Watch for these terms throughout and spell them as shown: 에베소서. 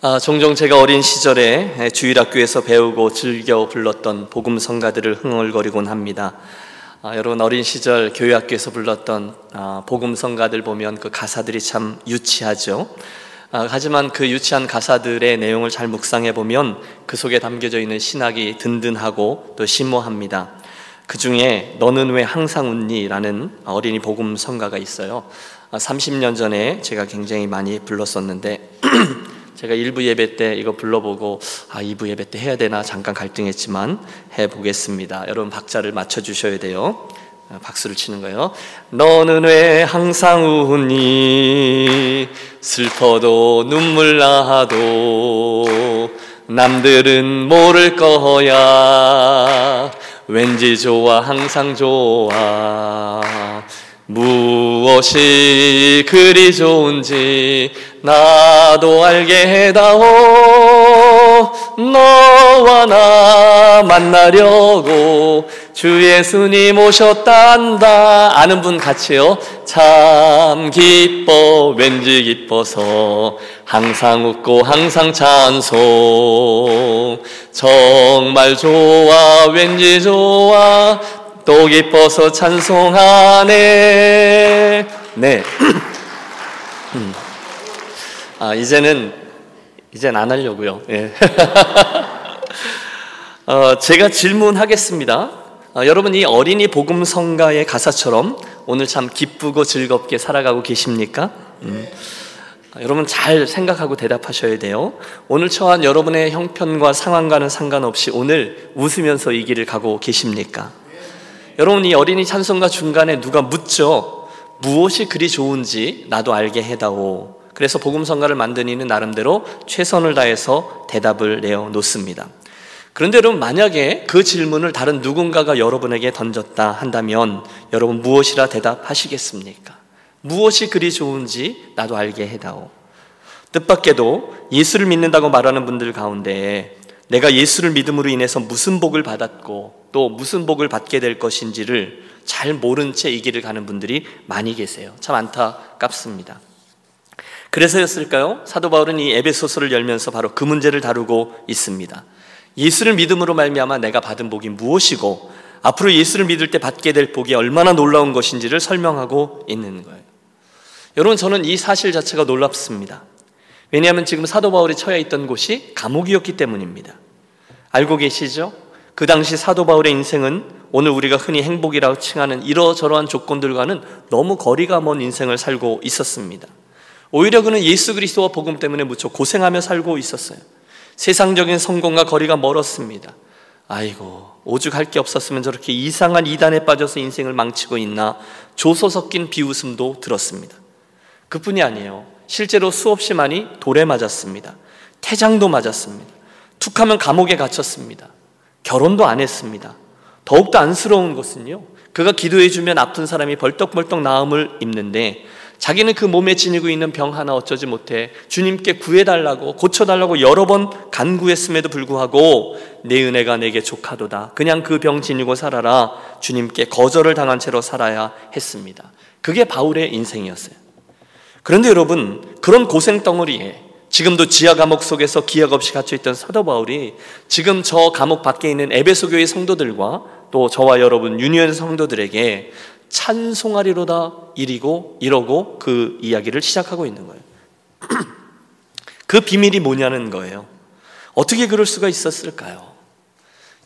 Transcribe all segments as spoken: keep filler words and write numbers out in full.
아, 종종 제가 어린 시절에 주일학교에서 배우고 즐겨 불렀던 복음성가들을 흥얼거리곤 합니다. 아, 여러분 어린 시절 교회학교에서 불렀던 아, 복음성가들 보면 그 가사들이 참 유치하죠. 아, 하지만 그 유치한 가사들의 내용을 잘 묵상해 보면 그 속에 담겨져 있는 신학이 든든하고 또 심오합니다. 그 중에 너는 왜 항상 웃니? 라는 어린이 복음성가가 있어요. 아, 삼십 년 전에 제가 굉장히 많이 불렀었는데 제가 일 부 예배 때 이거 불러보고 아 이 부 예배 때 해야 되나 잠깐 갈등했지만 해보겠습니다. 여러분 박자를 맞춰주셔야 돼요. 박수를 치는 거예요. 너는 왜 항상 우니 슬퍼도 눈물 나도 남들은 모를 거야 왠지 좋아 항상 좋아 무엇이 그리 좋은지 나도 알게 해다오 너와 나 만나려고 주 예수님 오셨단다. 아는 분 같이요. 참 기뻐 왠지 기뻐서 항상 웃고 항상 찬송 정말 좋아 왠지 좋아 또 기뻐서 찬송하네. 네. 아, 이제는, 이젠 안 하려고요. 예. 어, 제가 질문하겠습니다. 어, 여러분, 이 어린이 복음성가의 가사처럼 오늘 참 기쁘고 즐겁게 살아가고 계십니까? 음. 여러분 잘 생각하고 대답하셔야 돼요. 오늘 처한 여러분의 형편과 상황과는 상관없이 오늘 웃으면서 이 길을 가고 계십니까? 여러분 이 어린이 찬송가 중간에 누가 묻죠. 무엇이 그리 좋은지 나도 알게 해다오. 그래서 복음성가를 만든 이는 나름대로 최선을 다해서 대답을 내어놓습니다. 그런데 여러분 만약에 그 질문을 다른 누군가가 여러분에게 던졌다 한다면 여러분 무엇이라 대답하시겠습니까? 무엇이 그리 좋은지 나도 알게 해다오. 뜻밖에도 예수를 믿는다고 말하는 분들 가운데 내가 예수를 믿음으로 인해서 무슨 복을 받았고 또 무슨 복을 받게 될 것인지를 잘 모른 채 이 길을 가는 분들이 많이 계세요. 참 안타깝습니다. 그래서였을까요? 사도 바울은 이 에베소서를 열면서 바로 그 문제를 다루고 있습니다. 예수를 믿음으로 말미암아 내가 받은 복이 무엇이고 앞으로 예수를 믿을 때 받게 될 복이 얼마나 놀라운 것인지를 설명하고 있는 거예요. 여러분 저는 이 사실 자체가 놀랍습니다. 왜냐하면 지금 사도 바울이 처해 있던 곳이 감옥이었기 때문입니다. 알고 계시죠? 그 당시 사도 바울의 인생은 오늘 우리가 흔히 행복이라고 칭하는 이러저러한 조건들과는 너무 거리가 먼 인생을 살고 있었습니다. 오히려 그는 예수 그리스도와 복음 때문에 무척 고생하며 살고 있었어요. 세상적인 성공과 거리가 멀었습니다. 아이고 오죽할 게 없었으면 저렇게 이상한 이단에 빠져서 인생을 망치고 있나 조소 섞인 비웃음도 들었습니다. 그뿐이 아니에요. 실제로 수없이 많이 돌에 맞았습니다. 태장도 맞았습니다. 툭하면 감옥에 갇혔습니다. 결혼도 안 했습니다. 더욱더 안쓰러운 것은요, 그가 기도해주면 아픈 사람이 벌떡벌떡 나음을 입는데 자기는 그 몸에 지니고 있는 병 하나 어쩌지 못해 주님께 구해달라고 고쳐달라고 여러 번 간구했음에도 불구하고 내 은혜가 내게 족하도다 그냥 그 병 지니고 살아라 주님께 거절을 당한 채로 살아야 했습니다. 그게 바울의 인생이었어요. 그런데 여러분 그런 고생덩어리에 지금도 지하 감옥 속에서 기약 없이 갇혀있던 사도 바울이 지금 저 감옥 밖에 있는 에베소 교회 성도들과 또 저와 여러분 유니온 성도들에게 찬송하리로다 이리고 이러고 그 이야기를 시작하고 있는 거예요. 그 비밀이 뭐냐는 거예요. 어떻게 그럴 수가 있었을까요?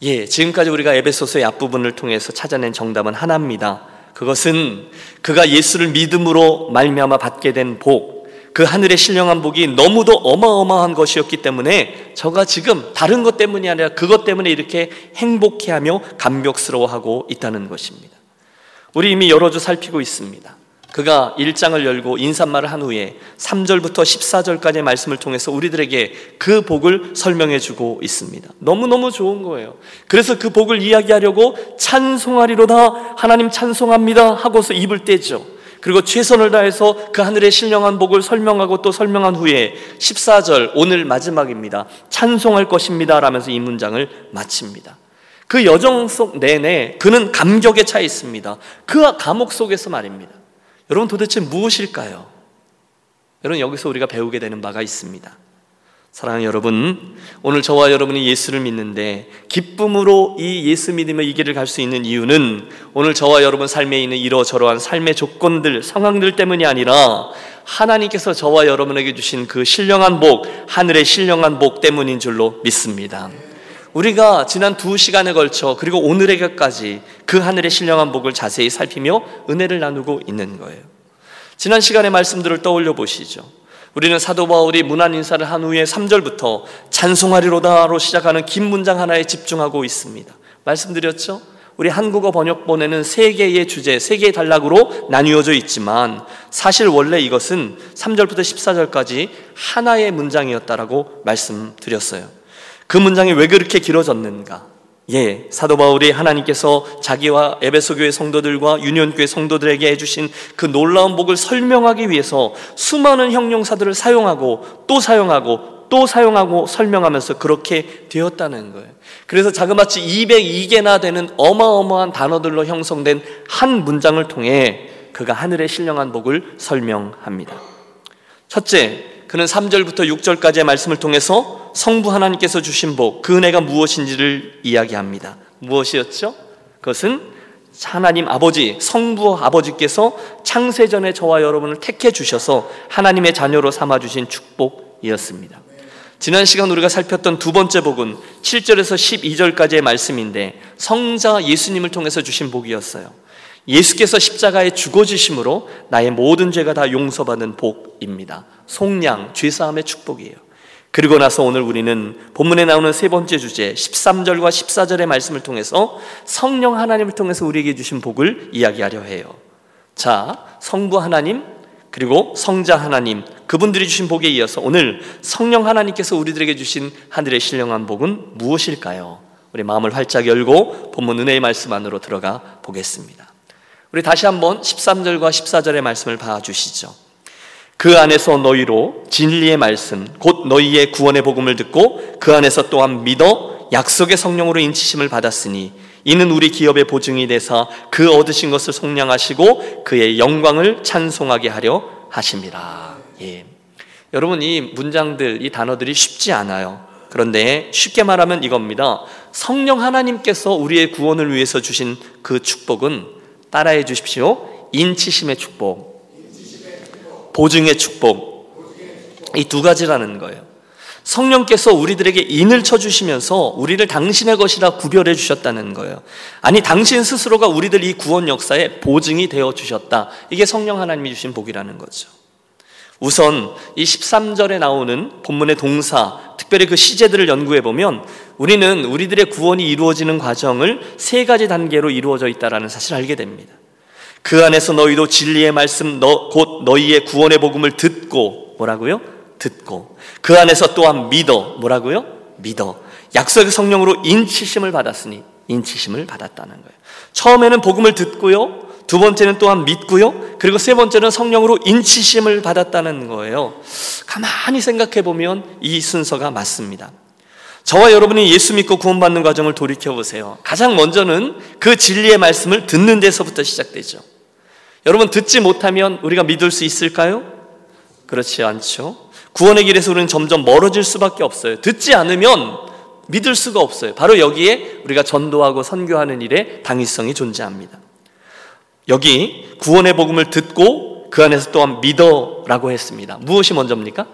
예, 지금까지 우리가 에베소서의 앞부분을 통해서 찾아낸 정답은 하나입니다. 그것은 그가 예수를 믿음으로 말미암아 받게 된 복, 그 하늘의 신령한 복이 너무도 어마어마한 것이었기 때문에 저가 지금 다른 것 때문이 아니라 그것 때문에 이렇게 행복해하며 감격스러워하고 있다는 것입니다. 우리 이미 여러 주 살피고 있습니다. 그가 일 장을 열고 인사말을 한 후에 삼 절부터 십사 절까지의 말씀을 통해서 우리들에게 그 복을 설명해 주고 있습니다. 너무너무 좋은 거예요. 그래서 그 복을 이야기하려고 찬송하리로다 하나님 찬송합니다 하고서 입을 떼죠. 그리고 최선을 다해서 그 하늘의 신령한 복을 설명하고 또 설명한 후에 십사 절 오늘 마지막입니다. 찬송할 것입니다 라면서 이 문장을 마칩니다. 그 여정 속 내내 그는 감격에 차 있습니다. 그 감옥 속에서 말입니다. 여러분 도대체 무엇일까요? 여러분 여기서 우리가 배우게 되는 바가 있습니다. 사랑하는 여러분, 오늘 저와 여러분이 예수를 믿는데 기쁨으로 이 예수 믿으며 이 길을 갈 수 있는 이유는 오늘 저와 여러분 삶에 있는 이러저러한 삶의 조건들, 상황들 때문이 아니라 하나님께서 저와 여러분에게 주신 그 신령한 복, 하늘의 신령한 복 때문인 줄로 믿습니다. 우리가 지난 두 시간에 걸쳐 그리고 오늘에게까지 그 하늘의 신령한 복을 자세히 살피며 은혜를 나누고 있는 거예요. 지난 시간의 말씀들을 떠올려 보시죠. 우리는 사도 바울이 문안 인사를 한 후에 삼 절부터 찬송하리로다로 시작하는 긴 문장 하나에 집중하고 있습니다. 말씀드렸죠? 우리 한국어 번역본에는 세 개의 주제, 세 개의 단락으로 나뉘어져 있지만 사실 원래 이것은 삼 절부터 십사 절까지 하나의 문장이었다라고 말씀드렸어요. 그 문장이 왜 그렇게 길어졌는가? 예, 사도 바울이 하나님께서 자기와 에베소 교회 성도들과 유니온 교회 성도들에게 해주신 그 놀라운 복을 설명하기 위해서 수많은 형용사들을 사용하고 또 사용하고 또 사용하고 설명하면서 그렇게 되었다는 거예요. 그래서 자그마치 이백이 개나 되는 어마어마한 단어들로 형성된 한 문장을 통해 그가 하늘의 신령한 복을 설명합니다. 첫째, 그는 삼 절부터 육 절까지의 말씀을 통해서 성부 하나님께서 주신 복, 그 은혜가 무엇인지를 이야기합니다. 무엇이었죠? 그것은 하나님 아버지, 성부 아버지께서 창세전에 저와 여러분을 택해 주셔서 하나님의 자녀로 삼아 주신 축복이었습니다. 지난 시간 우리가 살폈던 두 번째 복은 칠 절에서 십이 절까지의 말씀인데 성자 예수님을 통해서 주신 복이었어요. 예수께서 십자가에 죽어지심으로 나의 모든 죄가 다 용서받는 복입니다. 속량, 죄사함의 축복이에요. 그리고 나서 오늘 우리는 본문에 나오는 세 번째 주제 십삼 절과 십사 절의 말씀을 통해서 성령 하나님을 통해서 우리에게 주신 복을 이야기하려 해요. 자, 성부 하나님 그리고 성자 하나님 그분들이 주신 복에 이어서 오늘 성령 하나님께서 우리들에게 주신 하늘의 신령한 복은 무엇일까요? 우리 마음을 활짝 열고 본문 은혜의 말씀 안으로 들어가 보겠습니다. 우리 다시 한번 십삼 절과 십사 절의 말씀을 봐주시죠. 그 안에서 너희로 진리의 말씀 곧 너희의 구원의 복음을 듣고 그 안에서 또한 믿어 약속의 성령으로 인치심을 받았으니 이는 우리 기업의 보증이 되사 그 얻으신 것을 속량하시고 그의 영광을 찬송하게 하려 하심이라. 예. 여러분, 이 문장들, 이 단어들이 쉽지 않아요. 그런데 쉽게 말하면 이겁니다. 성령 하나님께서 우리의 구원을 위해서 주신 그 축복은 따라해 주십시오. 인치심의 축복, 보증의 축복, 이 두 가지라는 거예요. 성령께서 우리들에게 인을 쳐주시면서 우리를 당신의 것이라 구별해 주셨다는 거예요. 아니, 당신 스스로가 우리들 이 구원 역사에 보증이 되어 주셨다. 이게 성령 하나님이 주신 복이라는 거죠. 우선 이 십삼 절에 나오는 본문의 동사, 특별히 그 시제들을 연구해 보면 우리는 우리들의 구원이 이루어지는 과정을 세 가지 단계로 이루어져 있다는 사실을 알게 됩니다. 그 안에서 너희도 진리의 말씀 너, 곧 너희의 구원의 복음을 듣고 뭐라고요? 듣고 그 안에서 또한 믿어 뭐라고요? 믿어 약속의 성령으로 인치심을 받았으니 인치심을 받았다는 거예요. 처음에는 복음을 듣고요, 두 번째는 또한 믿고요, 그리고 세 번째는 성령으로 인치심을 받았다는 거예요. 가만히 생각해 보면 이 순서가 맞습니다. 저와 여러분이 예수 믿고 구원받는 과정을 돌이켜보세요. 가장 먼저는 그 진리의 말씀을 듣는 데서부터 시작되죠. 여러분, 듣지 못하면 우리가 믿을 수 있을까요? 그렇지 않죠. 구원의 길에서 우리는 점점 멀어질 수밖에 없어요. 듣지 않으면 믿을 수가 없어요. 바로 여기에 우리가 전도하고 선교하는 일에 당위성이 존재합니다. 여기 구원의 복음을 듣고 그 안에서 또한 믿어라고 했습니다. 무엇이 먼저입니까?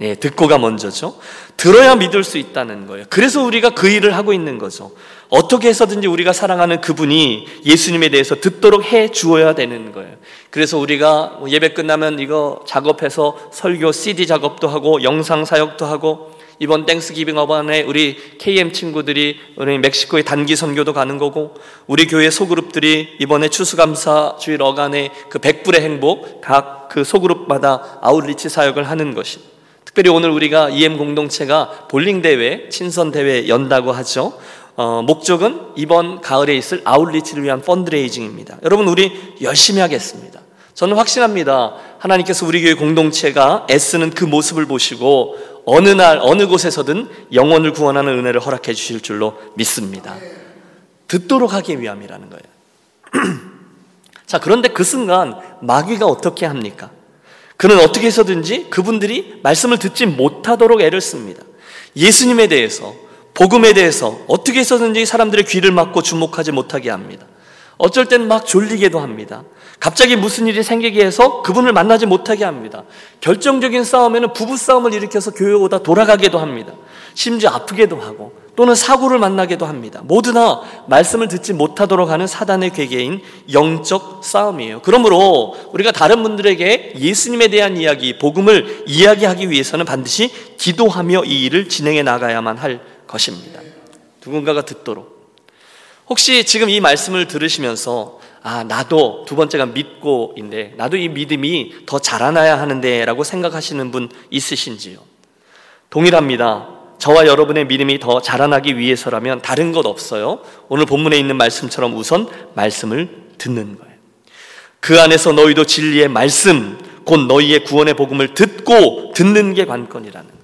네, 듣고가 먼저죠. 들어야 믿을 수 있다는 거예요. 그래서 우리가 그 일을 하고 있는 거죠. 어떻게 해서든지 우리가 사랑하는 그분이 예수님에 대해서 듣도록 해 주어야 되는 거예요. 그래서 우리가 예배 끝나면 이거 작업해서 설교 씨디 작업도 하고 영상 사역도 하고 이번 땡스기빙 어반에 우리 케이엠 친구들이 우리 멕시코의 단기 선교도 가는 거고 우리 교회 소그룹들이 이번에 추수감사 주일 어간에 그 백불의 행복 각 그 소그룹마다 아웃리치 사역을 하는 것이 특별히 오늘 우리가 이엠 공동체가 볼링 대회, 친선 대회 연다고 하죠. 어, 목적은 이번 가을에 있을 아웃리치를 위한 펀드레이징입니다. 여러분, 우리 열심히 하겠습니다. 저는 확신합니다. 하나님께서 우리 교회 공동체가 애쓰는 그 모습을 보시고 어느 날 어느 곳에서든 영혼을 구원하는 은혜를 허락해 주실 줄로 믿습니다. 듣도록 하기 위함이라는 거예요. 자, 그런데 그 순간 마귀가 어떻게 합니까? 그는 어떻게 해서든지 그분들이 말씀을 듣지 못하도록 애를 씁니다. 예수님에 대해서, 복음에 대해서 어떻게 해서든지 사람들의 귀를 막고 주목하지 못하게 합니다. 어쩔 땐 막 졸리게도 합니다. 갑자기 무슨 일이 생기게 해서 그분을 만나지 못하게 합니다. 결정적인 싸움에는 부부싸움을 일으켜서 교회 오다 돌아가게도 합니다. 심지어 아프게도 하고 또는 사고를 만나게도 합니다. 모두 다 말씀을 듣지 못하도록 하는 사단의 궤계인 영적 싸움이에요. 그러므로 우리가 다른 분들에게 예수님에 대한 이야기, 복음을 이야기하기 위해서는 반드시 기도하며 이 일을 진행해 나가야만 할 것입니다. 누군가가 듣도록. 혹시 지금 이 말씀을 들으시면서 아, 나도 두 번째가 믿고인데 나도 이 믿음이 더 자라나야 하는데 라고 생각하시는 분 있으신지요? 동일합니다. 저와 여러분의 믿음이 더 자라나기 위해서라면 다른 것 없어요. 오늘 본문에 있는 말씀처럼 우선 말씀을 듣는 거예요. 그 안에서 너희도 진리의 말씀 곧 너희의 구원의 복음을 듣고 듣는 게 관건이라는 거예요.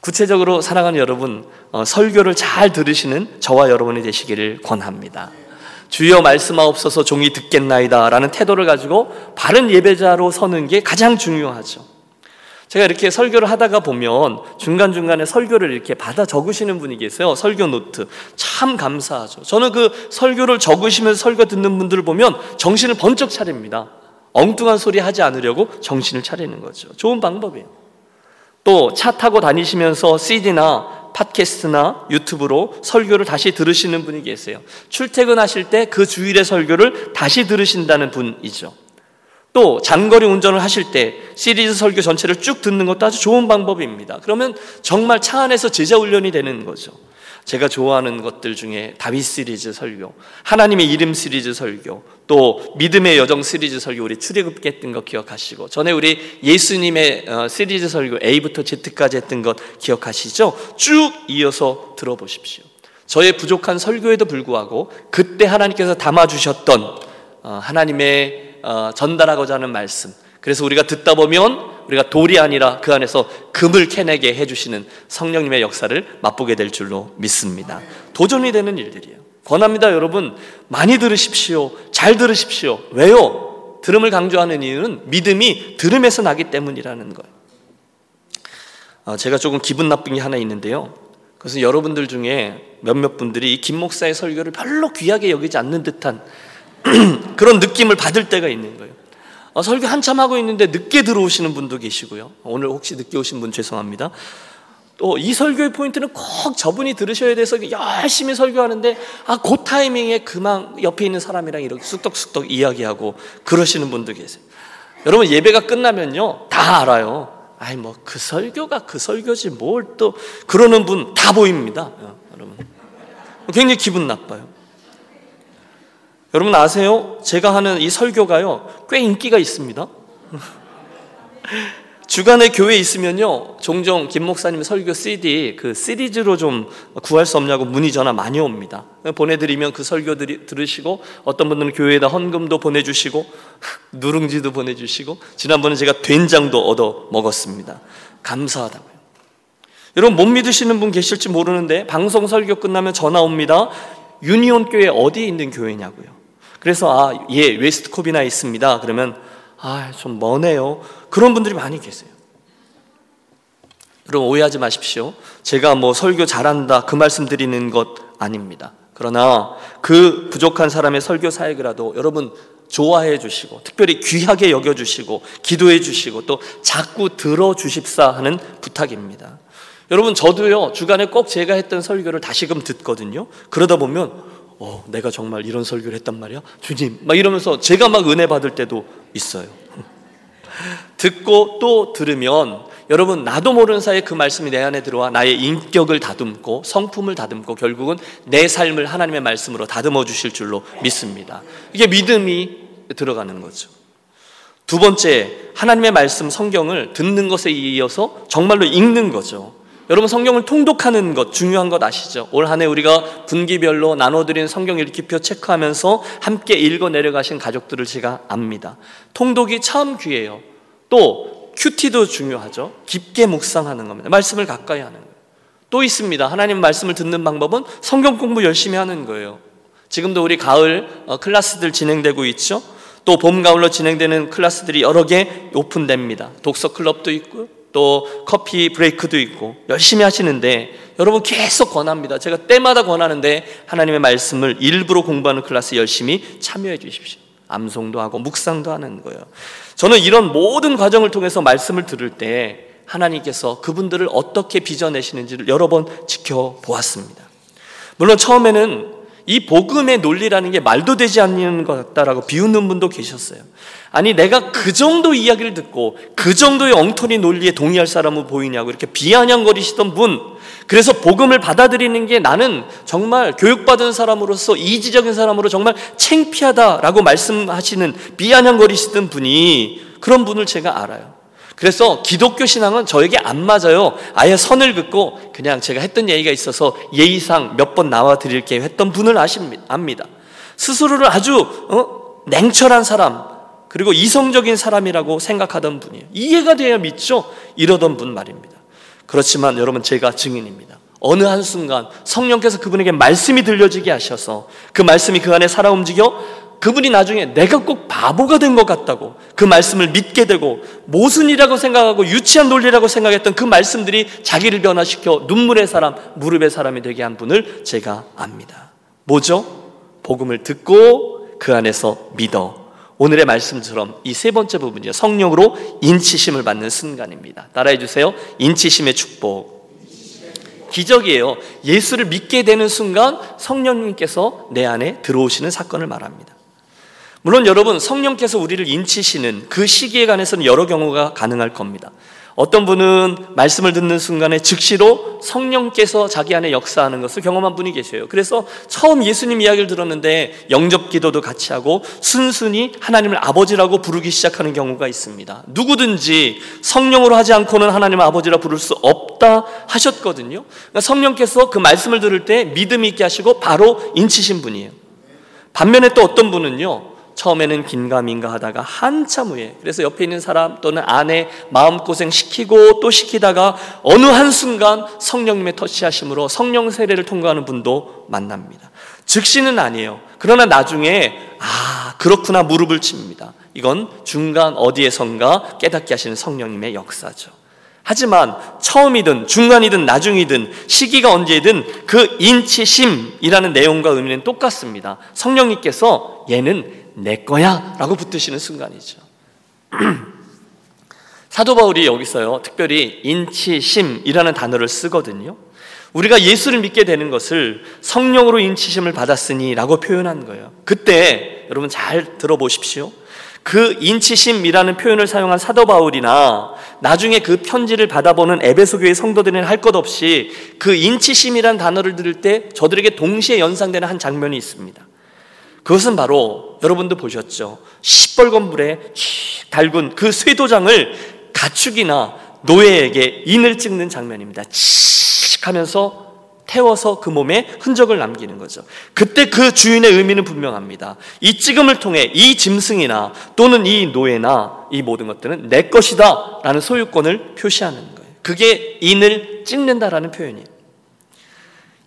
구체적으로 사랑하는 여러분, 어, 설교를 잘 들으시는 저와 여러분이 되시기를 권합니다. 주여 말씀하옵소서 종이 듣겠나이다 라는 태도를 가지고 바른 예배자로 서는 게 가장 중요하죠. 제가 이렇게 설교를 하다가 보면 중간중간에 설교를 이렇게 받아 적으시는 분이 계세요. 설교 노트. 참 감사하죠. 저는 그 설교를 적으시면서 설교 듣는 분들을 보면 정신을 번쩍 차립니다. 엉뚱한 소리 하지 않으려고 정신을 차리는 거죠. 좋은 방법이에요. 또 차 타고 다니시면서 씨디나 팟캐스트나 유튜브로 설교를 다시 들으시는 분이 계세요. 출퇴근하실 때 그 주일의 설교를 다시 들으신다는 분이죠. 또 장거리 운전을 하실 때 시리즈 설교 전체를 쭉 듣는 것도 아주 좋은 방법입니다. 그러면 정말 차 안에서 제자 훈련이 되는 거죠. 제가 좋아하는 것들 중에 다윗 시리즈 설교, 하나님의 이름 시리즈 설교, 또 믿음의 여정 시리즈 설교, 우리 출애굽기 했던 거 기억하시고 전에 우리 예수님의 시리즈 설교 A부터 Z까지 했던 것 기억하시죠? 쭉 이어서 들어보십시오. 저의 부족한 설교에도 불구하고 그때 하나님께서 담아주셨던 하나님의 전달하고자 하는 말씀, 그래서 우리가 듣다 보면 우리가 돌이 아니라 그 안에서 금을 캐내게 해주시는 성령님의 역사를 맛보게 될 줄로 믿습니다. 도전이 되는 일들이에요. 권합니다. 여러분, 많이 들으십시오. 잘 들으십시오. 왜요? 들음을 강조하는 이유는 믿음이 들음에서 나기 때문이라는 거예요. 제가 조금 기분 나쁜 게 하나 있는데요. 그래서 여러분들 중에 몇몇 분들이 이 김 목사의 설교를 별로 귀하게 여기지 않는 듯한 그런 느낌을 받을 때가 있는 거예요. 어, 설교 한참 하고 있는데 늦게 들어오시는 분도 계시고요. 오늘 혹시 늦게 오신 분 죄송합니다. 또 이 설교의 포인트는 꼭 저분이 들으셔야 돼서 열심히 설교하는데 아, 그 타이밍에 그만 옆에 있는 사람이랑 이렇게 쑥덕쑥덕 이야기하고 그러시는 분도 계세요. 여러분, 예배가 끝나면요 다 알아요. 아이 뭐 그 설교가 그 설교지 뭘 또 그러는 분 다 보입니다. 여러분 굉장히 기분 나빠요. 여러분 아세요? 제가 하는 이 설교가요 꽤 인기가 있습니다. 주간에 교회에 있으면요 종종 김 목사님 설교 씨디 그 시리즈로 좀 구할 수 없냐고 문의 전화 많이 옵니다. 보내드리면 그 설교 들으시고 어떤 분들은 교회에다 헌금도 보내주시고 누룽지도 보내주시고 지난번에 제가 된장도 얻어 먹었습니다. 감사하다고요. 여러분 못 믿으시는 분 계실지 모르는데 방송 설교 끝나면 전화 옵니다. 유니온 교회 어디에 있는 교회냐고요. 그래서 아, 예, 웨스트코비나 있습니다. 그러면 아, 좀 머네요. 그런 분들이 많이 계세요. 여러분 오해하지 마십시오. 제가 뭐 설교 잘한다 그 말씀 드리는 것 아닙니다. 그러나 그 부족한 사람의 설교 사역이라도 여러분 좋아해 주시고 특별히 귀하게 여겨주시고 기도해 주시고 또 자꾸 들어주십사 하는 부탁입니다. 여러분 저도요 주간에 꼭 제가 했던 설교를 다시금 듣거든요. 그러다 보면 어, 내가 정말 이런 설교를 했단 말이야 주님 막 이러면서 제가 막 은혜 받을 때도 있어요. 듣고 또 들으면 여러분 나도 모르는 사이에 그 말씀이 내 안에 들어와 나의 인격을 다듬고 성품을 다듬고 결국은 내 삶을 하나님의 말씀으로 다듬어 주실 줄로 믿습니다. 이게 믿음이 들어가는 거죠. 두 번째, 하나님의 말씀 성경을 듣는 것에 이어서 정말로 읽는 거죠. 여러분 성경을 통독하는 것 중요한 것 아시죠? 올 한 해 우리가 분기별로 나눠드린 성경 읽기표 체크하면서 함께 읽어 내려가신 가족들을 제가 압니다. 통독이 참 귀해요. 또 큐티도 중요하죠. 깊게 묵상하는 겁니다. 말씀을 가까이 하는 거예요. 또 있습니다. 하나님 말씀을 듣는 방법은 성경 공부 열심히 하는 거예요. 지금도 우리 가을 클래스들 진행되고 있죠. 또 봄, 가을로 진행되는 클래스들이 여러 개 오픈됩니다. 독서 클럽도 있고 또 커피 브레이크도 있고 열심히 하시는데, 여러분 계속 권합니다. 제가 때마다 권하는데 하나님의 말씀을 일부러 공부하는 클래스 열심히 참여해 주십시오. 암송도 하고 묵상도 하는 거예요. 저는 이런 모든 과정을 통해서 말씀을 들을 때 하나님께서 그분들을 어떻게 빚어내시는지를 여러 번 지켜보았습니다. 물론 처음에는 이 복음의 논리라는 게 말도 되지 않는 것 같다라고 비웃는 분도 계셨어요. 아니, 내가 그 정도 이야기를 듣고 그 정도의 엉터리 논리에 동의할 사람은 보이냐고 이렇게 비아냥거리시던 분, 그래서 복음을 받아들이는 게 나는 정말 교육받은 사람으로서 이지적인 사람으로 정말 창피하다라고 말씀하시는, 비아냥거리시던 분이, 그런 분을 제가 알아요. 그래서 기독교 신앙은 저에게 안 맞아요. 아예 선을 긋고 그냥 제가 했던 얘기가 있어서 예의상 몇 번 나와드릴게요 했던 분을 아십니다, 압니다. 스스로를 아주 어? 냉철한 사람, 그리고 이성적인 사람이라고 생각하던 분이에요. 이해가 돼야 믿죠? 이러던 분 말입니다. 그렇지만 여러분, 제가 증인입니다. 어느 한순간 성령께서 그분에게 말씀이 들려지게 하셔서 그 말씀이 그 안에 살아 움직여 그분이 나중에 내가 꼭 바보가 된 것 같다고 그 말씀을 믿게 되고, 모순이라고 생각하고 유치한 논리라고 생각했던 그 말씀들이 자기를 변화시켜 눈물의 사람, 무릎의 사람이 되게 한 분을 제가 압니다. 뭐죠? 복음을 듣고 그 안에서 믿어. 오늘의 말씀처럼 이 세 번째 부분이요, 성령으로 인치심을 받는 순간입니다. 따라해 주세요. 인치심의 축복. 기적이에요. 예수를 믿게 되는 순간 성령님께서 내 안에 들어오시는 사건을 말합니다. 물론 여러분, 성령께서 우리를 인치시는 그 시기에 관해서는 여러 경우가 가능할 겁니다. 어떤 분은 말씀을 듣는 순간에 즉시로 성령께서 자기 안에 역사하는 것을 경험한 분이 계세요. 그래서 처음 예수님 이야기를 들었는데 영접기도도 같이 하고 순순히 하나님을 아버지라고 부르기 시작하는 경우가 있습니다. 누구든지 성령으로 하지 않고는 하나님을 아버지라 부를 수 없다 하셨거든요. 그러니까 성령께서 그 말씀을 들을 때 믿음 있게 하시고 바로 인치신 분이에요. 반면에 또 어떤 분은요, 처음에는 긴가민가 하다가 한참 후에, 그래서 옆에 있는 사람 또는 아내 마음고생 시키고 또 시키다가 어느 한순간 성령님의 터치하심으로 성령 세례를 통과하는 분도 만납니다. 즉시는 아니에요. 그러나 나중에 아, 그렇구나 무릎을 칩니다. 이건 중간 어디에선가 깨닫게 하시는 성령님의 역사죠. 하지만 처음이든 중간이든 나중이든 시기가 언제든 그 인치심이라는 내용과 의미는 똑같습니다. 성령님께서 얘는 내 거야 라고 붙드시는 순간이죠. 사도 바울이 여기서요, 특별히 인치심이라는 단어를 쓰거든요. 우리가 예수를 믿게 되는 것을 성령으로 인치심을 받았으니 라고 표현한 거예요. 그때 여러분 잘 들어보십시오. 그 인치심이라는 표현을 사용한 사도 바울이나 나중에 그 편지를 받아보는 에베소 교회 성도들은 할 것 없이 그 인치심이라는 단어를 들을 때 저들에게 동시에 연상되는 한 장면이 있습니다. 그것은 바로, 여러분도 보셨죠? 시뻘건 물에 달군 그 쇠도장을 가축이나 노예에게 인을 찍는 장면입니다. 치익 하면서 태워서 그 몸에 흔적을 남기는 거죠. 그때 그 주인의 의미는 분명합니다. 이 찍음을 통해 이 짐승이나 또는 이 노예나 이 모든 것들은 내 것이다 라는 소유권을 표시하는 거예요. 그게 인을 찍는다라는 표현이에요.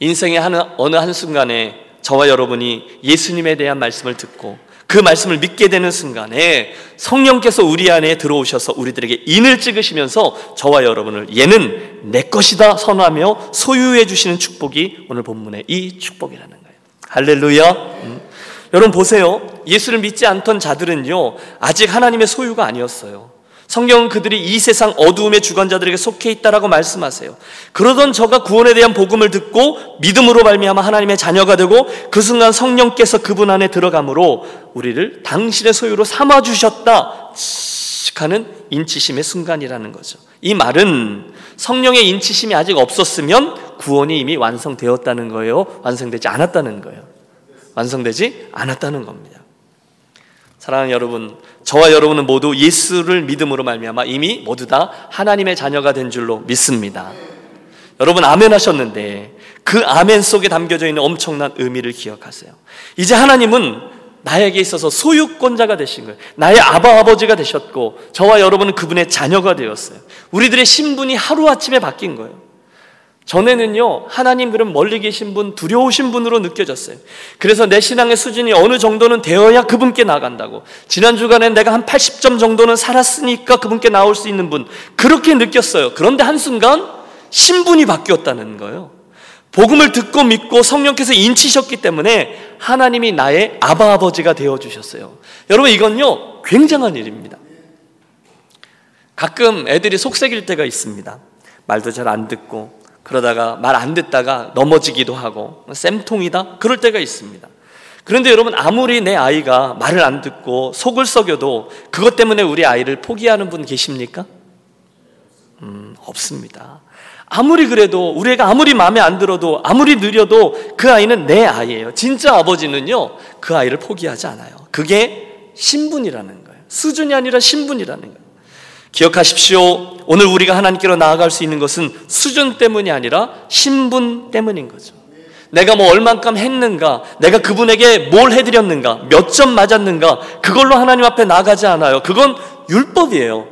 인생의 한, 어느 한순간에 저와 여러분이 예수님에 대한 말씀을 듣고 그 말씀을 믿게 되는 순간에 성령께서 우리 안에 들어오셔서 우리들에게 인을 찍으시면서 저와 여러분을 얘는 내 것이다 선하며 소유해 주시는 축복이 오늘 본문의 이 축복이라는 거예요. 할렐루야. 음. 여러분 보세요. 예수를 믿지 않던 자들은요, 아직 하나님의 소유가 아니었어요. 성경은 그들이 이 세상 어두움의 주관자들에게 속해 있다라고 말씀하세요. 그러던 저가 구원에 대한 복음을 듣고 믿음으로 발미암아 하나님의 자녀가 되고 그 순간 성령께서 그분 안에 들어감으로 우리를 당신의 소유로 삼아주셨다 하는 인치심의 순간이라는 거죠. 이 말은 성령의 인치심이 아직 없었으면 구원이 이미 완성되었다는 거예요. 완성되지 않았다는 거예요. 완성되지 않았다는 겁니다. 사랑하는 여러분, 저와 여러분은 모두 예수를 믿음으로 말미암아 이미 모두 다 하나님의 자녀가 된 줄로 믿습니다. 여러분 아멘 하셨는데 그 아멘 속에 담겨져 있는 엄청난 의미를 기억하세요. 이제 하나님은 나에게 있어서 소유권자가 되신 거예요. 나의 아바 아버지가 되셨고 저와 여러분은 그분의 자녀가 되었어요. 우리들의 신분이 하루아침에 바뀐 거예요. 전에는요 하나님들은 멀리 계신 분, 두려우신 분으로 느껴졌어요. 그래서 내 신앙의 수준이 어느 정도는 되어야 그분께 나간다고, 지난 주간에 내가 한 팔십 점 정도는 살았으니까 그분께 나올 수 있는 분, 그렇게 느꼈어요. 그런데 한순간 신분이 바뀌었다는 거예요. 복음을 듣고 믿고 성령께서 인치셨기 때문에 하나님이 나의 아바 아버지가 되어주셨어요. 여러분, 이건요 굉장한 일입니다. 가끔 애들이 속색일 때가 있습니다. 말도 잘 안 듣고, 그러다가 말 안 듣다가 넘어지기도 하고, 쌤통이다? 그럴 때가 있습니다. 그런데 여러분, 아무리 내 아이가 말을 안 듣고 속을 썩여도 그것 때문에 우리 아이를 포기하는 분 계십니까? 음, 없습니다. 아무리 그래도, 우리 애가 아무리 마음에 안 들어도, 아무리 느려도 그 아이는 내 아이예요. 진짜 아버지는요 그 아이를 포기하지 않아요. 그게 신분이라는 거예요. 수준이 아니라 신분이라는 거예요. 기억하십시오. 오늘 우리가 하나님께로 나아갈 수 있는 것은 수준 때문이 아니라 신분 때문인 거죠. 내가 뭐 얼만큼 했는가, 내가 그분에게 뭘 해드렸는가, 몇 점 맞았는가, 그걸로 하나님 앞에 나아가지 않아요. 그건 율법이에요.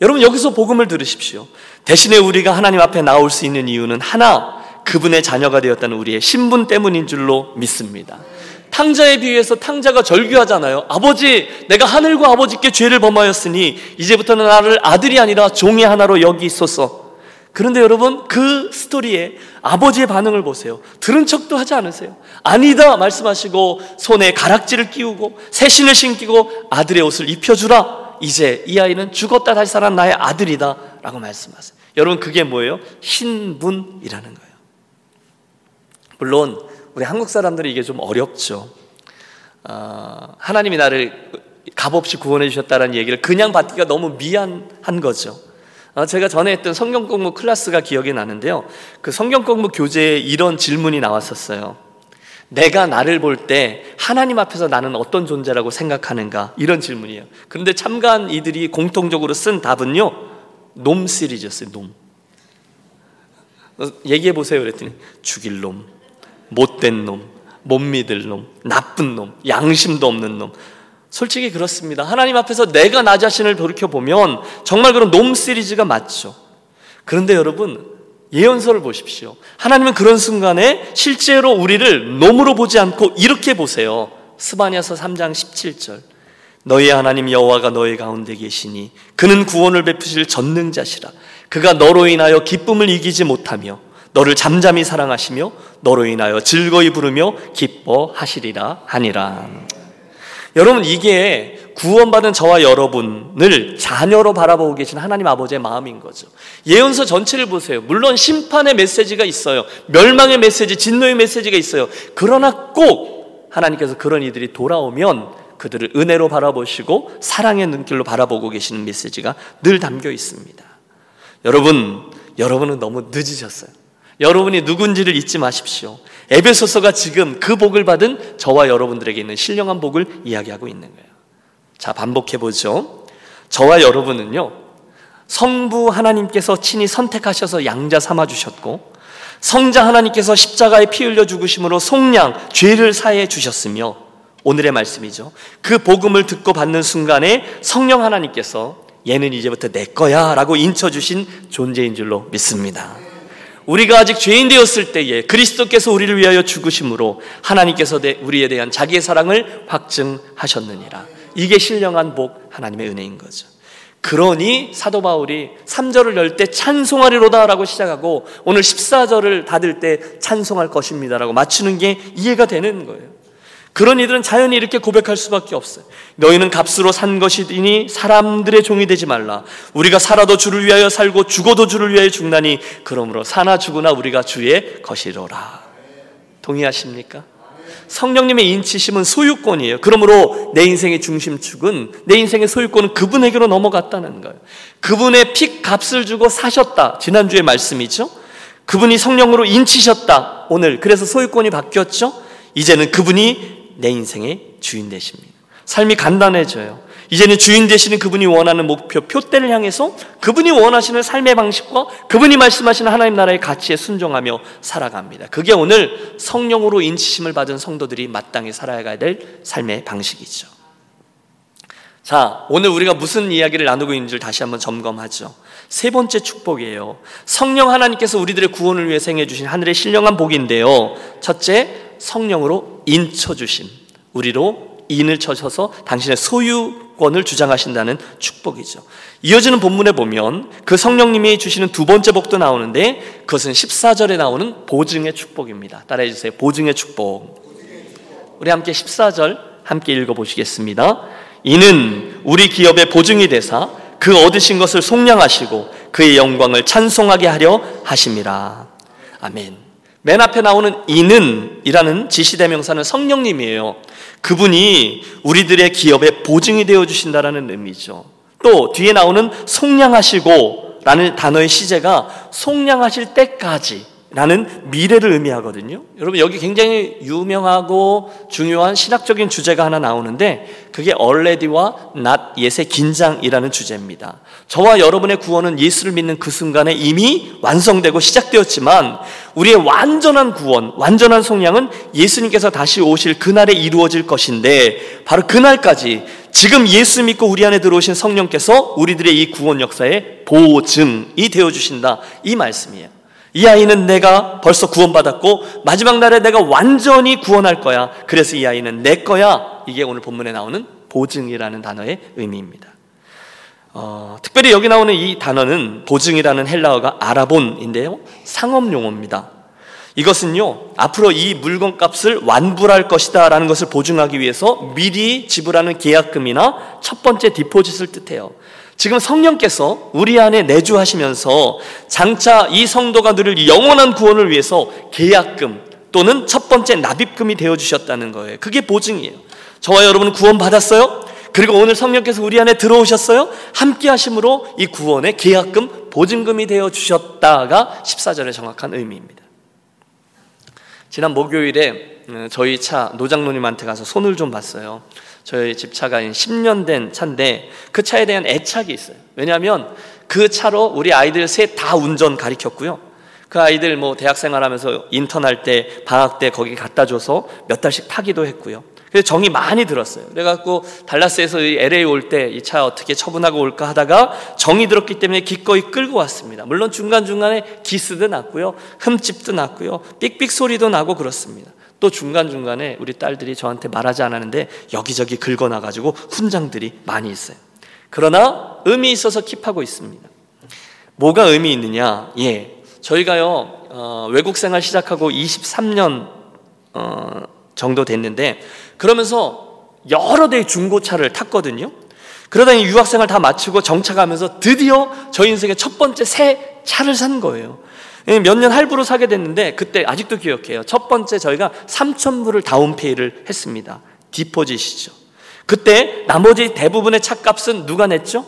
여러분, 여기서 복음을 들으십시오. 대신에 우리가 하나님 앞에 나올 수 있는 이유는 하나, 그분의 자녀가 되었다는 우리의 신분 때문인 줄로 믿습니다. 탕자에 비유해서 탕자가 절규하잖아요. 아버지, 내가 하늘과 아버지께 죄를 범하였으니 이제부터는 나를 아들이 아니라 종의 하나로 여기 있소서. 그런데 여러분, 그 스토리에 아버지의 반응을 보세요. 들은 척도 하지 않으세요. 아니다 말씀하시고 손에 가락지를 끼우고 새신을 신기고 아들의 옷을 입혀주라. 이제 이 아이는 죽었다 다시 살아 나의 아들이다 라고 말씀하세요. 여러분, 그게 뭐예요? 신분이라는 거예요. 물론 우리 한국 사람들이 이게 좀 어렵죠. 어, 하나님이 나를 값없이 구원해 주셨다는 얘기를 그냥 받기가 너무 미안한 거죠. 어, 제가 전에 했던 성경 공부 클래스가 기억이 나는데요, 그 성경 공부 교재에 이런 질문이 나왔었어요. 내가 나를 볼 때 하나님 앞에서 나는 어떤 존재라고 생각하는가, 이런 질문이에요. 그런데 참가한 이들이 공통적으로 쓴 답은요 놈 시리즈였어요. 놈. 얘기해 보세요 그랬더니 죽일 놈, 못된 놈, 못 믿을 놈, 나쁜 놈, 양심도 없는 놈. 솔직히 그렇습니다. 하나님 앞에서 내가 나 자신을 돌이켜보면 정말 그런 놈 시리즈가 맞죠. 그런데 여러분, 예언서를 보십시오. 하나님은 그런 순간에 실제로 우리를 놈으로 보지 않고 이렇게 보세요. 스바냐서 삼 장 십칠 절, 너희의 하나님 여호와가 너희 가운데 계시니 그는 구원을 베푸실 전능자시라. 그가 너로 인하여 기쁨을 이기지 못하며 너를 잠잠히 사랑하시며 너로 인하여 즐거이 부르며 기뻐하시리라 하니라. 여러분, 이게 구원받은 저와 여러분을 자녀로 바라보고 계신 하나님 아버지의 마음인 거죠. 예언서 전체를 보세요. 물론 심판의 메시지가 있어요. 멸망의 메시지, 진노의 메시지가 있어요. 그러나 꼭 하나님께서 그런 이들이 돌아오면 그들을 은혜로 바라보시고 사랑의 눈길로 바라보고 계시는 메시지가 늘 담겨 있습니다. 여러분, 여러분은 너무 늦으셨어요. 여러분이 누군지를 잊지 마십시오. 에베소서가 지금 그 복을 받은 저와 여러분들에게 있는 신령한 복을 이야기하고 있는 거예요. 자, 반복해보죠. 저와 여러분은요 성부 하나님께서 친히 선택하셔서 양자 삼아주셨고, 성자 하나님께서 십자가에 피 흘려 죽으심으로 속량 죄를 사해 주셨으며, 오늘의 말씀이죠, 그 복음을 듣고 받는 순간에 성령 하나님께서 얘는 이제부터 내 거야 라고 인쳐주신 존재인 줄로 믿습니다. 우리가 아직 죄인 되었을 때에 그리스도께서 우리를 위하여 죽으심으로 하나님께서 우리에 대한 자기의 사랑을 확증하셨느니라. 이게 신령한 복, 하나님의 은혜인 거죠. 그러니 사도 바울이 삼 절을 열 때 찬송하리로다 라고 시작하고 오늘 십사 절을 닫을 때 찬송할 것입니다 라고 마치는 게 이해가 되는 거예요. 그런 이들은 자연히 이렇게 고백할 수밖에 없어요. 너희는 값으로 산 것이니 사람들의 종이 되지 말라. 우리가 살아도 주를 위하여 살고 죽어도 주를 위하여 죽나니 그러므로 사나 죽으나 우리가 주의 것이로라. 동의하십니까? 성령님의 인치심은 소유권이에요. 그러므로 내 인생의 중심축은, 내 인생의 소유권은 그분에게로 넘어갔다는 거예요. 그분의 핏 값을 주고 사셨다, 지난주의 말씀이죠. 그분이 성령으로 인치셨다, 오늘. 그래서 소유권이 바뀌었죠. 이제는 그분이 내 인생의 주인 되십니다. 삶이 간단해져요. 이제는 주인 되시는 그분이 원하는 목표, 표대를 향해서 그분이 원하시는 삶의 방식과 그분이 말씀하시는 하나님 나라의 가치에 순종하며 살아갑니다. 그게 오늘 성령으로 인치심을 받은 성도들이 마땅히 살아가야 될 삶의 방식이죠. 자, 오늘 우리가 무슨 이야기를 나누고 있는지를 다시 한번 점검하죠. 세 번째 축복이에요. 성령 하나님께서 우리들의 구원을 위해 행해주신 하늘의 신령한 복인데요, 첫째, 성령으로 인쳐주심, 우리로 인을 쳐셔서 당신의 소유권을 주장하신다는 축복이죠. 이어지는 본문에 보면 그 성령님이 주시는 두 번째 복도 나오는데, 그것은 십사 절에 나오는 보증의 축복입니다. 따라해 주세요. 보증의 축복. 우리 함께 십사 절 함께 읽어보시겠습니다. 이는 우리 기업의 보증이 되사 그 얻으신 것을 속량하시고 그의 영광을 찬송하게 하려 하심이라. 아멘. 맨 앞에 나오는 이는 이라는 지시대명사는 성령님이에요. 그분이 우리들의 기업의 보증이 되어주신다라는 의미죠. 또 뒤에 나오는 속량하시고 라는 단어의 시제가 속량하실 때까지 라는 미래를 의미하거든요. 여러분, 여기 굉장히 유명하고 중요한 신학적인 주제가 하나 나오는데, 그게 already와 not yet의 긴장이라는 주제입니다. 저와 여러분의 구원은 예수를 믿는 그 순간에 이미 완성되고 시작되었지만, 우리의 완전한 구원, 완전한 속량은 예수님께서 다시 오실 그날에 이루어질 것인데, 바로 그날까지 지금 예수 믿고 우리 안에 들어오신 성령께서 우리들의 이 구원 역사의 보증이 되어주신다, 이 말씀이에요. 이 아이는 내가 벌써 구원받았고 마지막 날에 내가 완전히 구원할 거야, 그래서 이 아이는 내 거야. 이게 오늘 본문에 나오는 보증이라는 단어의 의미입니다. 어, 특별히 여기 나오는 이 단어는, 보증이라는 헬라어가 아라본인데요, 상업용어입니다. 이것은요, 앞으로 이 물건값을 완불할 것이다 라는 것을 보증하기 위해서 미리 지불하는 계약금이나 첫 번째 디포짓을 뜻해요. 지금 성령께서 우리 안에 내주하시면서 장차 이 성도가 누릴 영원한 구원을 위해서 계약금 또는 첫 번째 납입금이 되어주셨다는 거예요. 그게 보증이에요. 저와 여러분은 구원 받았어요? 그리고 오늘 성령께서 우리 안에 들어오셨어요? 함께 하심으로 이 구원의 계약금, 보증금이 되어주셨다가 십사 절의 정확한 의미입니다. 지난 목요일에 저희 차 노장로님한테 가서 손을 좀 봤어요. 저희 집 차가 십 년 된 차인데 그 차에 대한 애착이 있어요. 왜냐하면 그 차로 우리 아이들 셋 다 운전 가르쳤고요, 그 아이들 뭐 대학생활 하면서 인턴할 때, 방학 때 거기 갖다 줘서 몇 달씩 타기도 했고요. 그래서 정이 많이 들었어요. 그래갖고 달라스에서 엘에이 올 때 이 차 어떻게 처분하고 올까 하다가 정이 들었기 때문에 기꺼이 끌고 왔습니다. 물론 중간중간에 기스도 났고요, 흠집도 났고요, 삑삑 소리도 나고 그렇습니다. 또 중간중간에 우리 딸들이 저한테 말하지 않았는데 여기저기 긁어놔가지고 훈장들이 많이 있어요. 그러나 의미 있어서 킵하고 있습니다. 뭐가 의미 있느냐? 예, 저희가요 어, 외국 생활 시작하고 이십삼 년 어, 정도 됐는데, 그러면서 여러 대의 중고차를 탔거든요. 그러다 이 유학 생활 다 마치고 정차 가면서 드디어 저희 인생의 첫 번째 새 차를 산 거예요. 몇 년 할부로 사게 됐는데 그때 아직도 기억해요. 첫 번째 저희가 삼천 불을 다운페이를 했습니다. 디포짓이죠. 그때 나머지 대부분의 차값은 누가 냈죠?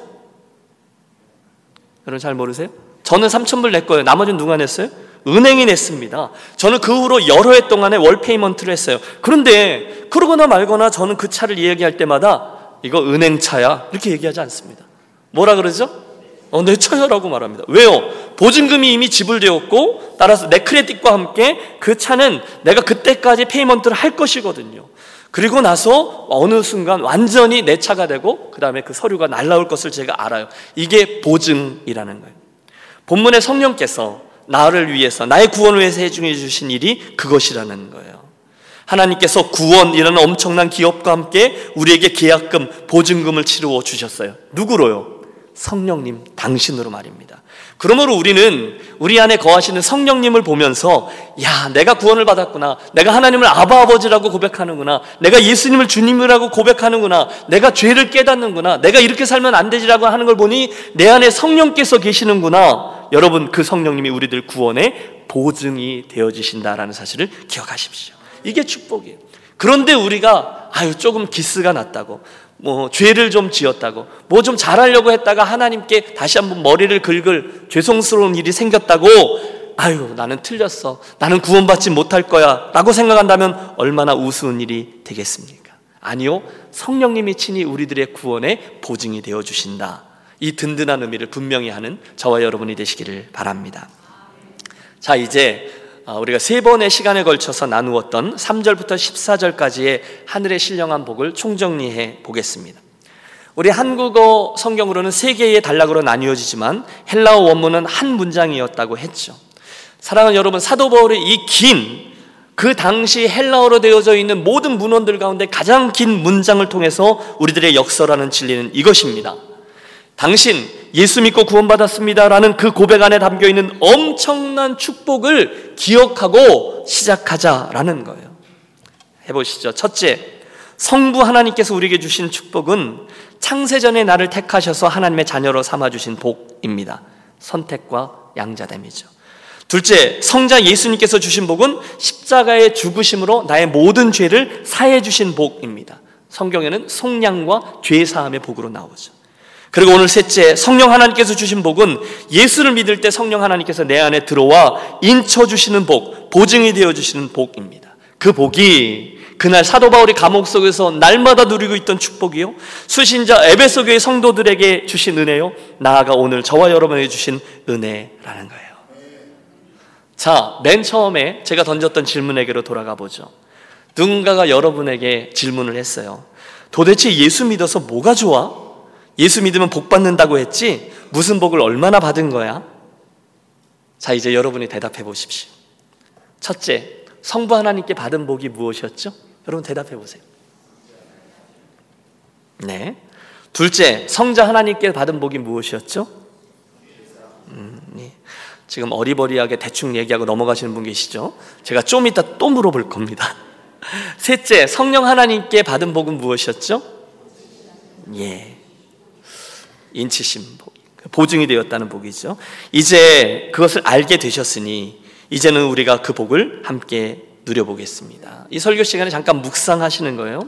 여러분 잘 모르세요? 저는 삼천 불 낼 거예요. 나머지는 누가 냈어요? 은행이 냈습니다. 저는 그 후로 여러 해 동안에 월페이먼트를 했어요. 그런데 그러거나 말거나 저는 그 차를 이야기할 때마다 이거 은행차야 이렇게 얘기하지 않습니다. 뭐라 그러죠? 어, 내 차요라고 말합니다. 왜요? 보증금이 이미 지불되었고 따라서 내 크레딧과 함께 그 차는 내가 그때까지 페이먼트를 할 것이거든요. 그리고 나서 어느 순간 완전히 내 차가 되고 그 다음에 그 서류가 날라올 것을 제가 알아요. 이게 보증이라는 거예요. 본문의 성령께서 나를 위해서, 나의 구원을 위해서 해중해 주신 일이 그것이라는 거예요. 하나님께서 구원이라는 엄청난 기업과 함께 우리에게 계약금, 보증금을 치루어 주셨어요. 누구로요? 성령님 당신으로 말입니다. 그러므로 우리는 우리 안에 거하시는 성령님을 보면서, 야, 내가 구원을 받았구나, 내가 하나님을 아바 아버지라고 고백하는구나, 내가 예수님을 주님이라고 고백하는구나, 내가 죄를 깨닫는구나, 내가 이렇게 살면 안 되지라고 하는 걸 보니 내 안에 성령께서 계시는구나. 여러분, 그 성령님이 우리들 구원의 보증이 되어지신다라는 사실을 기억하십시오. 이게 축복이에요. 그런데 우리가 아유 조금 기스가 났다고, 뭐 죄를 좀 지었다고, 뭐 좀 잘하려고 했다가 하나님께 다시 한번 머리를 긁을 죄송스러운 일이 생겼다고, 아유 나는 틀렸어, 나는 구원받지 못할 거야 라고 생각한다면 얼마나 우스운 일이 되겠습니까? 아니요, 성령님이 친히 우리들의 구원의 보증이 되어주신다, 이 든든한 의미를 분명히 하는 저와 여러분이 되시기를 바랍니다. 자, 이제 우리가 세 번의 시간에 걸쳐서 나누었던 삼 절부터 십사 절까지의 하늘의 신령한 복을 총정리해 보겠습니다. 우리 한국어 성경으로는 세 개의 단락으로 나뉘어지지만 헬라어 원문은 한 문장이었다고 했죠. 사랑하는 여러분, 사도 바울의 이 긴, 그 당시 헬라어로 되어져 있는 모든 문헌들 가운데 가장 긴 문장을 통해서 우리들의 역설하는 진리는 이것입니다. 당신 예수 믿고 구원받았습니다라는 그 고백 안에 담겨있는 엄청난 축복을 기억하고 시작하자라는 거예요. 해보시죠. 첫째, 성부 하나님께서 우리에게 주신 축복은 창세전에 나를 택하셔서 하나님의 자녀로 삼아주신 복입니다. 선택과 양자됨이죠. 둘째, 성자 예수님께서 주신 복은 십자가의 죽으심으로 나의 모든 죄를 사해 주신 복입니다. 성경에는 속량과 죄사함의 복으로 나오죠. 그리고 오늘 셋째, 성령 하나님께서 주신 복은 예수를 믿을 때 성령 하나님께서 내 안에 들어와 인쳐주시는 복, 보증이 되어주시는 복입니다. 그 복이 그날 사도 바울이 감옥 속에서 날마다 누리고 있던 축복이요, 수신자 에베소 교회 성도들에게 주신 은혜요, 나아가 오늘 저와 여러분에게 주신 은혜라는 거예요. 자, 맨 처음에 제가 던졌던 질문에게로 돌아가 보죠. 누군가가 여러분에게 질문을 했어요. 도대체 예수 믿어서 뭐가 좋아? 예수 믿으면 복 받는다고 했지 무슨 복을 얼마나 받은 거야? 자, 이제 여러분이 대답해 보십시오. 첫째, 성부 하나님께 받은 복이 무엇이었죠? 여러분 대답해 보세요. 네. 둘째, 성자 하나님께 받은 복이 무엇이었죠? 음, 예. 지금 어리버리하게 대충 얘기하고 넘어가시는 분 계시죠? 제가 좀 이따 또 물어볼 겁니다. 셋째, 성령 하나님께 받은 복은 무엇이었죠? 예. 인치심 복, 보증이 되었다는 복이죠. 이제 그것을 알게 되셨으니 이제는 우리가 그 복을 함께 누려보겠습니다. 이 설교 시간에 잠깐 묵상하시는 거예요.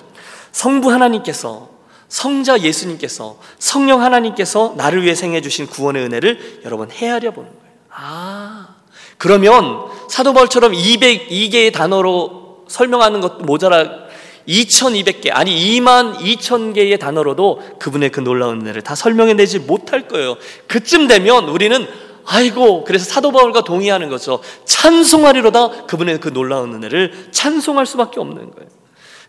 성부 하나님께서, 성자 예수님께서, 성령 하나님께서 나를 위해 생해 주신 구원의 은혜를 여러분 헤아려 보는 거예요. 아, 그러면 사도 바울처럼 이백이 개의 단어로 설명하는 것도 모자라 이천이백 개, 아니 이만 이천 개의 단어로도 그분의 그 놀라운 은혜를 다 설명해내지 못할 거예요. 그쯤 되면 우리는 아이고, 그래서 사도 바울과 동의하는 거죠. 찬송하리로다. 그분의 그 놀라운 은혜를 찬송할 수밖에 없는 거예요.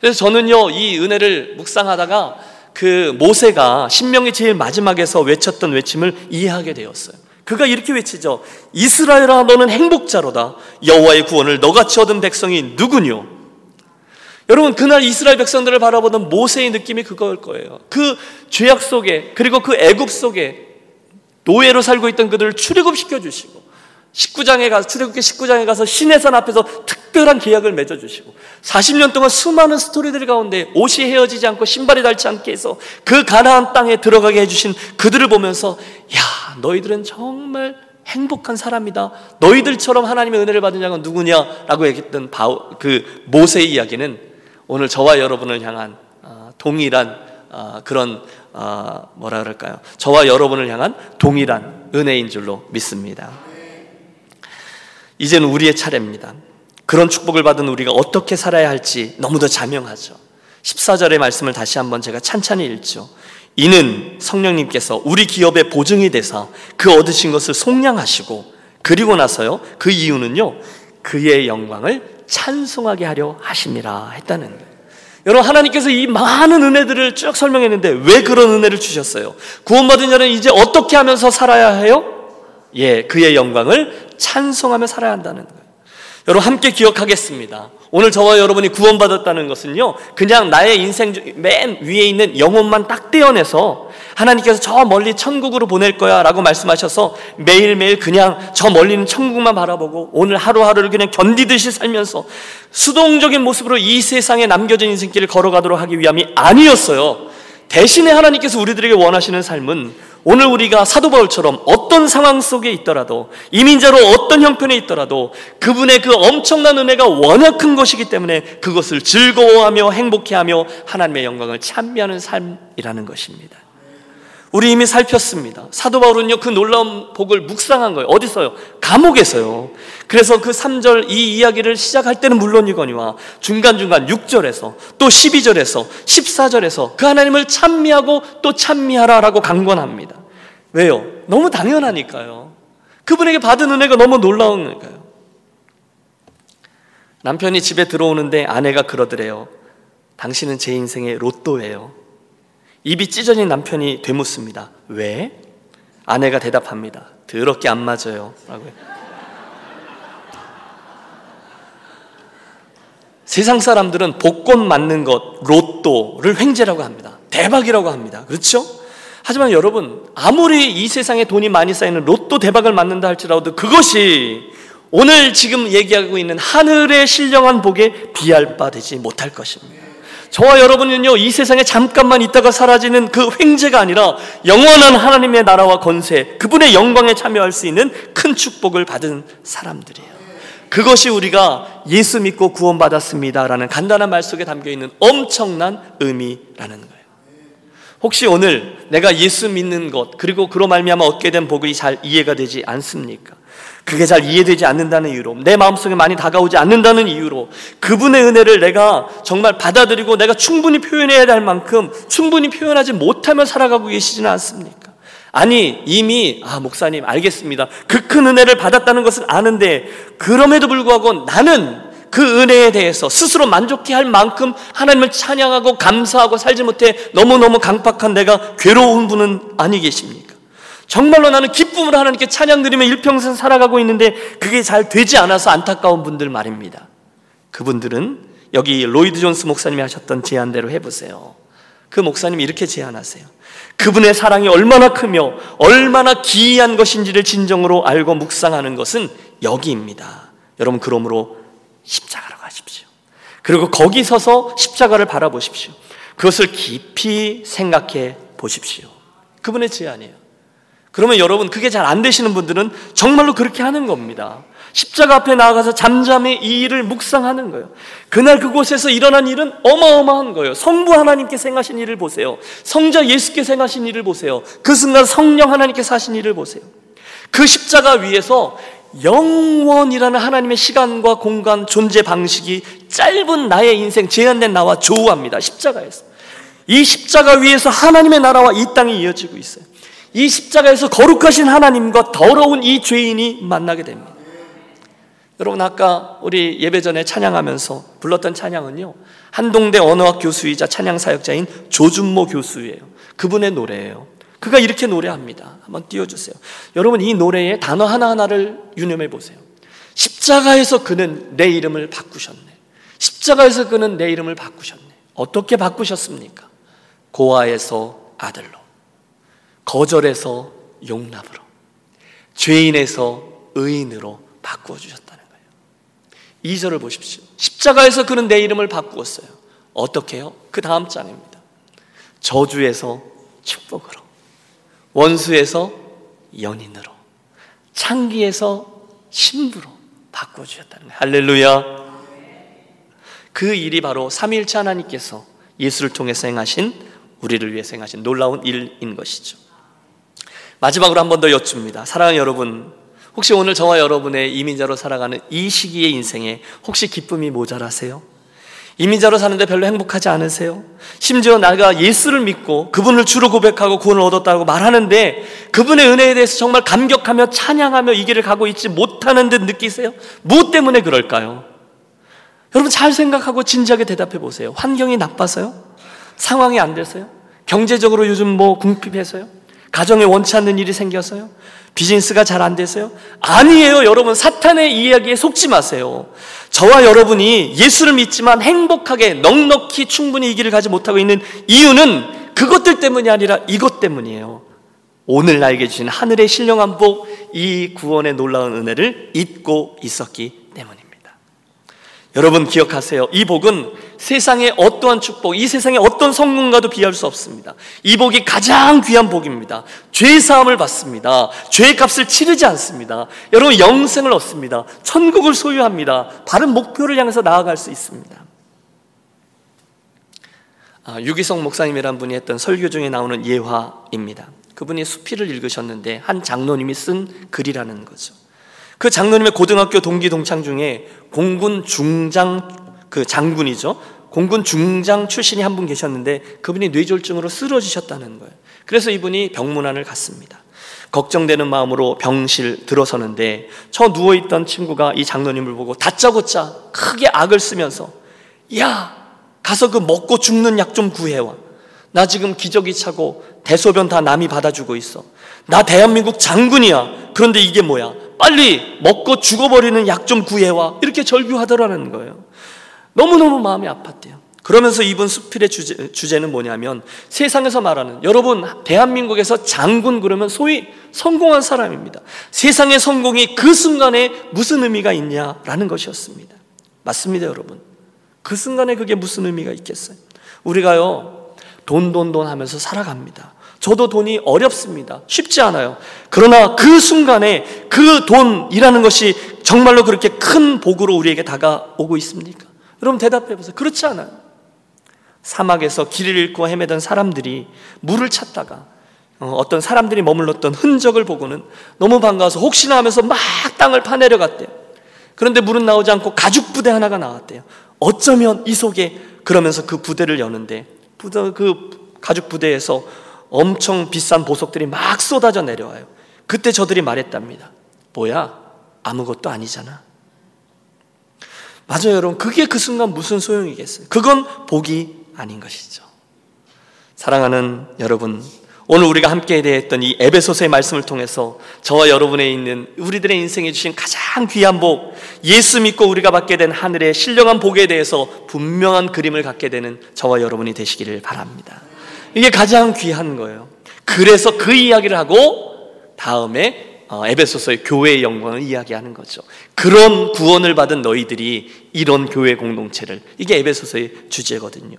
그래서 저는요, 이 은혜를 묵상하다가 그 모세가 신명기 제일 마지막에서 외쳤던 외침을 이해하게 되었어요. 그가 이렇게 외치죠. 이스라엘아, 너는 행복자로다. 여호와의 구원을 너같이 얻은 백성이 누구뇨? 여러분, 그날 이스라엘 백성들을 바라보던 모세의 느낌이 그거일 거예요. 그 죄악 속에, 그리고 그 애굽 속에 노예로 살고 있던 그들을 출애굽시켜 주시고, 십구 장에 가서, 출애굽기 십구 장에 가서 시내산 앞에서 특별한 계약을 맺어 주시고, 사십 년 동안 수많은 스토리들 가운데 옷이 헤어지지 않고 신발이 닳지 않게 해서 그 가나안 땅에 들어가게 해 주신 그들을 보면서, 야, 너희들은 정말 행복한 사람이다. 너희들처럼 하나님의 은혜를 받은 자가 누구냐라고 얘기했던 바오, 그 모세의 이야기는 오늘 저와 여러분을 향한 동일한 그런, 뭐라 그럴까요? 저와 여러분을 향한 동일한 은혜인 줄로 믿습니다. 이제는 우리의 차례입니다. 그런 축복을 받은 우리가 어떻게 살아야 할지 너무도 자명하죠. 십사 절의 말씀을 다시 한번 제가 찬찬히 읽죠. 이는 성령님께서 우리 기업의 보증이 되사 그 얻으신 것을 속량하시고, 그리고 나서요, 그 이유는요, 그의 영광을 찬송하게 하려 하심이라 했다는 거예요. 여러분, 하나님께서 이 많은 은혜들을 쭉 설명했는데 왜 그런 은혜를 주셨어요? 구원받은 자는 이제 어떻게 하면서 살아야 해요? 예, 그의 영광을 찬송하며 살아야 한다는 거예요. 여러분, 함께 기억하겠습니다. 오늘 저와 여러분이 구원받았다는 것은요, 그냥 나의 인생 맨 위에 있는 영혼만 딱 떼어내서 하나님께서 저 멀리 천국으로 보낼 거야 라고 말씀하셔서 매일매일 그냥 저 멀리는 천국만 바라보고 오늘 하루하루를 그냥 견디듯이 살면서 수동적인 모습으로 이 세상에 남겨진 인생길을 걸어가도록 하기 위함이 아니었어요. 대신에 하나님께서 우리들에게 원하시는 삶은 오늘 우리가 사도 바울처럼 어떤 상황 속에 있더라도, 이민자로 어떤 형편에 있더라도 그분의 그 엄청난 은혜가 워낙 큰 것이기 때문에 그것을 즐거워하며 행복해하며 하나님의 영광을 찬미하는 삶이라는 것입니다. 우리 이미 살폈습니다. 사도 바울은요, 그 놀라운 복을 묵상한 거예요. 어디서요? 감옥에서요. 그래서 그 삼 절 이 이야기를 시작할 때는 물론이거니와 중간중간 육 절에서 또 십이 절에서 십사 절에서 그 하나님을 찬미하고 또 찬미하라라고 강권합니다. 왜요? 너무 당연하니까요. 그분에게 받은 은혜가 너무 놀라우니까요. 남편이 집에 들어오는데 아내가 그러더래요. 당신은 제 인생의 로또예요. 입이 찢어진 남편이 되묻습니다. 왜? 아내가 대답합니다. 더럽게 안 맞아요 라고요. 세상 사람들은 복권 맞는 것, 로또를 횡재라고 합니다. 대박이라고 합니다. 그렇죠? 하지만 여러분, 아무리 이 세상에 돈이 많이 쌓이는 로또 대박을 맞는다 할지라도 그것이 오늘 지금 얘기하고 있는 하늘의 신령한 복에 비할 바 되지 못할 것입니다. 저와 여러분은요, 이 세상에 잠깐만 있다가 사라지는 그 횡재가 아니라 영원한 하나님의 나라와 권세, 그분의 영광에 참여할 수 있는 큰 축복을 받은 사람들이에요. 그것이 우리가 예수 믿고 구원받았습니다라는 간단한 말 속에 담겨있는 엄청난 의미라는 거예요. 혹시 오늘 내가 예수 믿는 것, 그리고 그로 말미암아 얻게 된 복이 잘 이해가 되지 않습니까? 그게 잘 이해되지 않는다는 이유로, 내 마음속에 많이 다가오지 않는다는 이유로, 그분의 은혜를 내가 정말 받아들이고 내가 충분히 표현해야 될 만큼 충분히 표현하지 못하며 살아가고 계시지는 않습니까? 아니, 이미 아 목사님 알겠습니다, 그 큰 은혜를 받았다는 것은 아는데, 그럼에도 불구하고 나는 그 은혜에 대해서 스스로 만족해 할 만큼 하나님을 찬양하고 감사하고 살지 못해 너무너무 강박한 내가 괴로운 분은 아니 계십니까? 정말로 나는 기쁨으로 하나님께 찬양 드리며 일평생 살아가고 있는데 그게 잘 되지 않아서 안타까운 분들 말입니다. 그분들은 여기 로이드 존스 목사님이 하셨던 제안대로 해보세요. 그 목사님이 이렇게 제안하세요. 그분의 사랑이 얼마나 크며 얼마나 기이한 것인지를 진정으로 알고 묵상하는 것은 여기입니다. 여러분, 그러므로 십자가로 가십시오. 그리고 거기 서서 십자가를 바라보십시오. 그것을 깊이 생각해 보십시오. 그분의 제안이에요. 그러면 여러분, 그게 잘 안 되시는 분들은 정말로 그렇게 하는 겁니다. 십자가 앞에 나아가서 잠잠히 이 일을 묵상하는 거예요. 그날 그곳에서 일어난 일은 어마어마한 거예요. 성부 하나님께서 행하신 일을 보세요. 성자 예수께서 행하신 일을 보세요. 그 순간 성령 하나님께서 하신 일을 보세요. 그 십자가 위에서 영원이라는 하나님의 시간과 공간, 존재 방식이 짧은 나의 인생, 제한된 나와 조우합니다. 십자가에서, 이 십자가 위에서 하나님의 나라와 이 땅이 이어지고 있어요. 이 십자가에서 거룩하신 하나님과 더러운 이 죄인이 만나게 됩니다. 여러분, 아까 우리 예배 전에 찬양하면서 불렀던 찬양은요, 한동대 언어학 교수이자 찬양사역자인 조준모 교수예요. 그분의 노래예요. 그가 이렇게 노래합니다. 한번 띄워주세요. 여러분, 이 노래의 단어 하나하나를 유념해 보세요. 십자가에서 그는 내 이름을 바꾸셨네. 십자가에서 그는 내 이름을 바꾸셨네. 어떻게 바꾸셨습니까? 고아에서 아들로, 거절에서 용납으로, 죄인에서 의인으로 바꾸어주셨다는 거예요. 이 절을 보십시오. 십자가에서 그는 내 이름을 바꾸었어요. 어떻게요? 그 다음 장입니다. 저주에서 축복으로, 원수에서 연인으로, 창기에서 신부로 바꿔주셨다는 거예요. 할렐루야. 그 일이 바로 삼위일체 하나님께서 예수를 통해서 행하신, 우리를 위해서 행하신 놀라운 일인 것이죠. 마지막으로 한 번 더 여쭙니다. 사랑하는 여러분, 혹시 오늘 저와 여러분의 이민자로 살아가는 이 시기의 인생에 혹시 기쁨이 모자라세요? 이민자로 사는데 별로 행복하지 않으세요? 심지어 내가 예수를 믿고 그분을 주로 고백하고 구원을 얻었다고 말하는데 그분의 은혜에 대해서 정말 감격하며 찬양하며 이 길을 가고 있지 못하는 듯 느끼세요? 무엇 때문에 그럴까요? 여러분, 잘 생각하고 진지하게 대답해 보세요. 환경이 나빠서요? 상황이 안 돼서요? 경제적으로 요즘 뭐 궁핍해서요? 가정에 원치 않는 일이 생겨서요? 비즈니스가 잘 안 돼서요? 아니에요. 여러분, 사탄의 이야기에 속지 마세요. 저와 여러분이 예수를 믿지만 행복하게 넉넉히 충분히 이 길을 가지 못하고 있는 이유는 그것들 때문이 아니라 이것 때문이에요. 오늘 나에게 주신 하늘의 신령한 복, 이 구원의 놀라운 은혜를 잊고 있었기 때문입니다. 여러분, 기억하세요. 이 복은 세상의 어떠한 축복, 이 세상의 어떤 성공과도 비할 수 없습니다. 이 복이 가장 귀한 복입니다. 죄 사함을 받습니다. 죄의 값을 치르지 않습니다. 여러분, 영생을 얻습니다. 천국을 소유합니다. 바른 목표를 향해서 나아갈 수 있습니다. 아, 유기성 목사님이란 분이 했던 설교 중에 나오는 예화입니다. 그분이 수필을 읽으셨는데 한 장로님이 쓴 글이라는 거죠. 그 장로님의 고등학교 동기 동창 중에 공군 중장, 그 장군이죠. 공군 중장 출신이 한 분 계셨는데 그분이 뇌졸중으로 쓰러지셨다는 거예요. 그래서 이분이 병문안을 갔습니다. 걱정되는 마음으로 병실 들어서는데 저 누워있던 친구가 이 장로님을 보고 다짜고짜 크게 악을 쓰면서, 야, 가서 그 먹고 죽는 약 좀 구해와. 나 지금 기저귀 차고 대소변 다 남이 받아주고 있어. 나 대한민국 장군이야. 그런데 이게 뭐야? 빨리 먹고 죽어버리는 약 좀 구해와. 이렇게 절규하더라는 거예요. 너무너무 마음이 아팠대요. 그러면서 이분 수필의 주제, 주제는 뭐냐면 세상에서 말하는, 여러분 대한민국에서 장군 그러면 소위 성공한 사람입니다. 세상의 성공이 그 순간에 무슨 의미가 있냐라는 것이었습니다. 맞습니다, 여러분. 그 순간에 그게 무슨 의미가 있겠어요? 우리가요 돈 돈 돈 하면서 살아갑니다. 저도 돈이 어렵습니다. 쉽지 않아요. 그러나 그 순간에 그 돈이라는 것이 정말로 그렇게 큰 복으로 우리에게 다가오고 있습니까? 여러분 대답해 보세요. 그렇지 않아요. 사막에서 길을 잃고 헤매던 사람들이 물을 찾다가 어떤 사람들이 머물렀던 흔적을 보고는 너무 반가워서 혹시나 하면서 막 땅을 파내려 갔대요. 그런데 물은 나오지 않고 가죽 부대 하나가 나왔대요. 어쩌면 이 속에, 그러면서 그 부대를 여는데 그 가죽 부대에서 엄청 비싼 보석들이 막 쏟아져 내려와요. 그때 저들이 말했답니다. 뭐야? 아무것도 아니잖아. 맞아요, 여러분. 그게 그 순간 무슨 소용이겠어요? 그건 복이 아닌 것이죠. 사랑하는 여러분, 오늘 우리가 함께 대했던 이 에베소서의 말씀을 통해서 저와 여러분에 있는 우리들의 인생에 주신 가장 귀한 복, 예수 믿고 우리가 받게 된 하늘의 신령한 복에 대해서 분명한 그림을 갖게 되는 저와 여러분이 되시기를 바랍니다. 이게 가장 귀한 거예요. 그래서 그 이야기를 하고 다음에 어, 에베소서의 교회의 영광을 이야기하는 거죠. 그런 구원을 받은 너희들이 이런 교회 공동체를, 이게 에베소서의 주제거든요.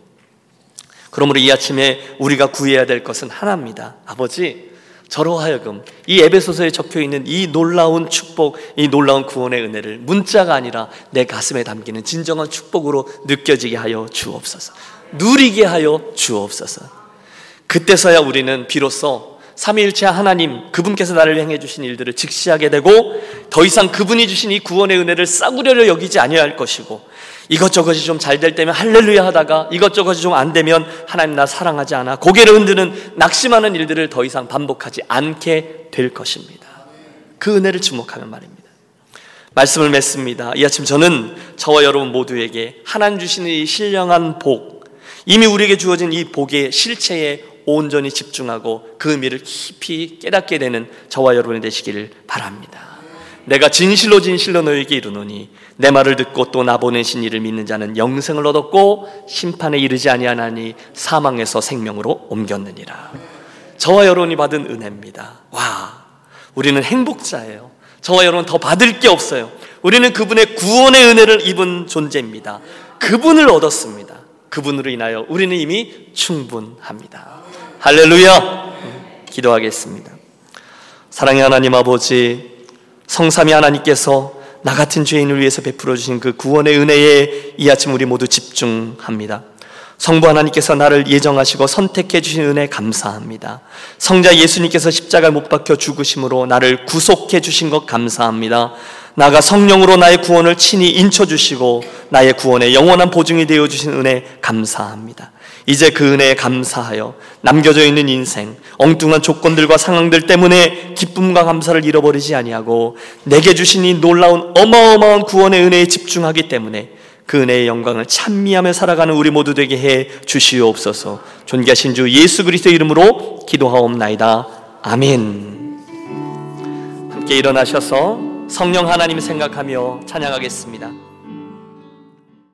그러므로 이 아침에 우리가 구해야 될 것은 하나입니다. 아버지, 저로 하여금 이 에베소서에 적혀있는 이 놀라운 축복, 이 놀라운 구원의 은혜를 문자가 아니라 내 가슴에 담기는 진정한 축복으로 느껴지게 하여 주옵소서. 누리게 하여 주옵소서. 그때서야 우리는 비로소 삼위일체 하나님, 그분께서 나를 행해 주신 일들을 직시하게 되고 더 이상 그분이 주신 이 구원의 은혜를 싸구려로 여기지 아니해야 할 것이고, 이것저것이 좀 잘 될 때면 할렐루야 하다가 이것저것이 좀 안 되면 하나님 나 사랑하지 않아, 고개를 흔드는 낙심하는 일들을 더 이상 반복하지 않게 될 것입니다. 그 은혜를 주목하면 말입니다. 말씀을 맺습니다. 이 아침 저는 저와 여러분 모두에게 하나님 주시는 이 신령한 복, 이미 우리에게 주어진 이 복의 실체에 온전히 집중하고 그 의미를 깊이 깨닫게 되는 저와 여러분이 되시기를 바랍니다. 내가 진실로 진실로 너희에게 이르노니 내 말을 듣고 또 나 보내신 이를 믿는 자는 영생을 얻었고 심판에 이르지 아니하나니 사망에서 생명으로 옮겼느니라. 저와 여러분이 받은 은혜입니다. 와, 우리는 행복자예요. 저와 여러분 더 받을 게 없어요. 우리는 그분의 구원의 은혜를 입은 존재입니다. 그분을 얻었습니다. 그분으로 인하여 우리는 이미 충분합니다. 할렐루야! 기도하겠습니다. 사랑의 하나님 아버지, 성삼위 하나님께서 나 같은 죄인을 위해서 베풀어 주신 그 구원의 은혜에 이 아침 우리 모두 집중합니다. 성부 하나님께서 나를 예정하시고 선택해 주신 은혜 감사합니다. 성자 예수님께서 십자가에 못 박혀 죽으심으로 나를 구속해 주신 것 감사합니다. 나가 성령으로 나의 구원을 친히 인쳐주시고 나의 구원의 영원한 보증이 되어주신 은혜 감사합니다. 이제 그 은혜에 감사하여 남겨져 있는 인생, 엉뚱한 조건들과 상황들 때문에 기쁨과 감사를 잃어버리지 아니하고 내게 주신 이 놀라운 어마어마한 구원의 은혜에 집중하기 때문에 그 은혜의 영광을 찬미하며 살아가는 우리 모두 되게 해 주시옵소서. 존귀하신 주 예수 그리스도의 이름으로 기도하옵나이다. 아멘. 함께 일어나셔서 성령 하나님 생각하며 찬양하겠습니다.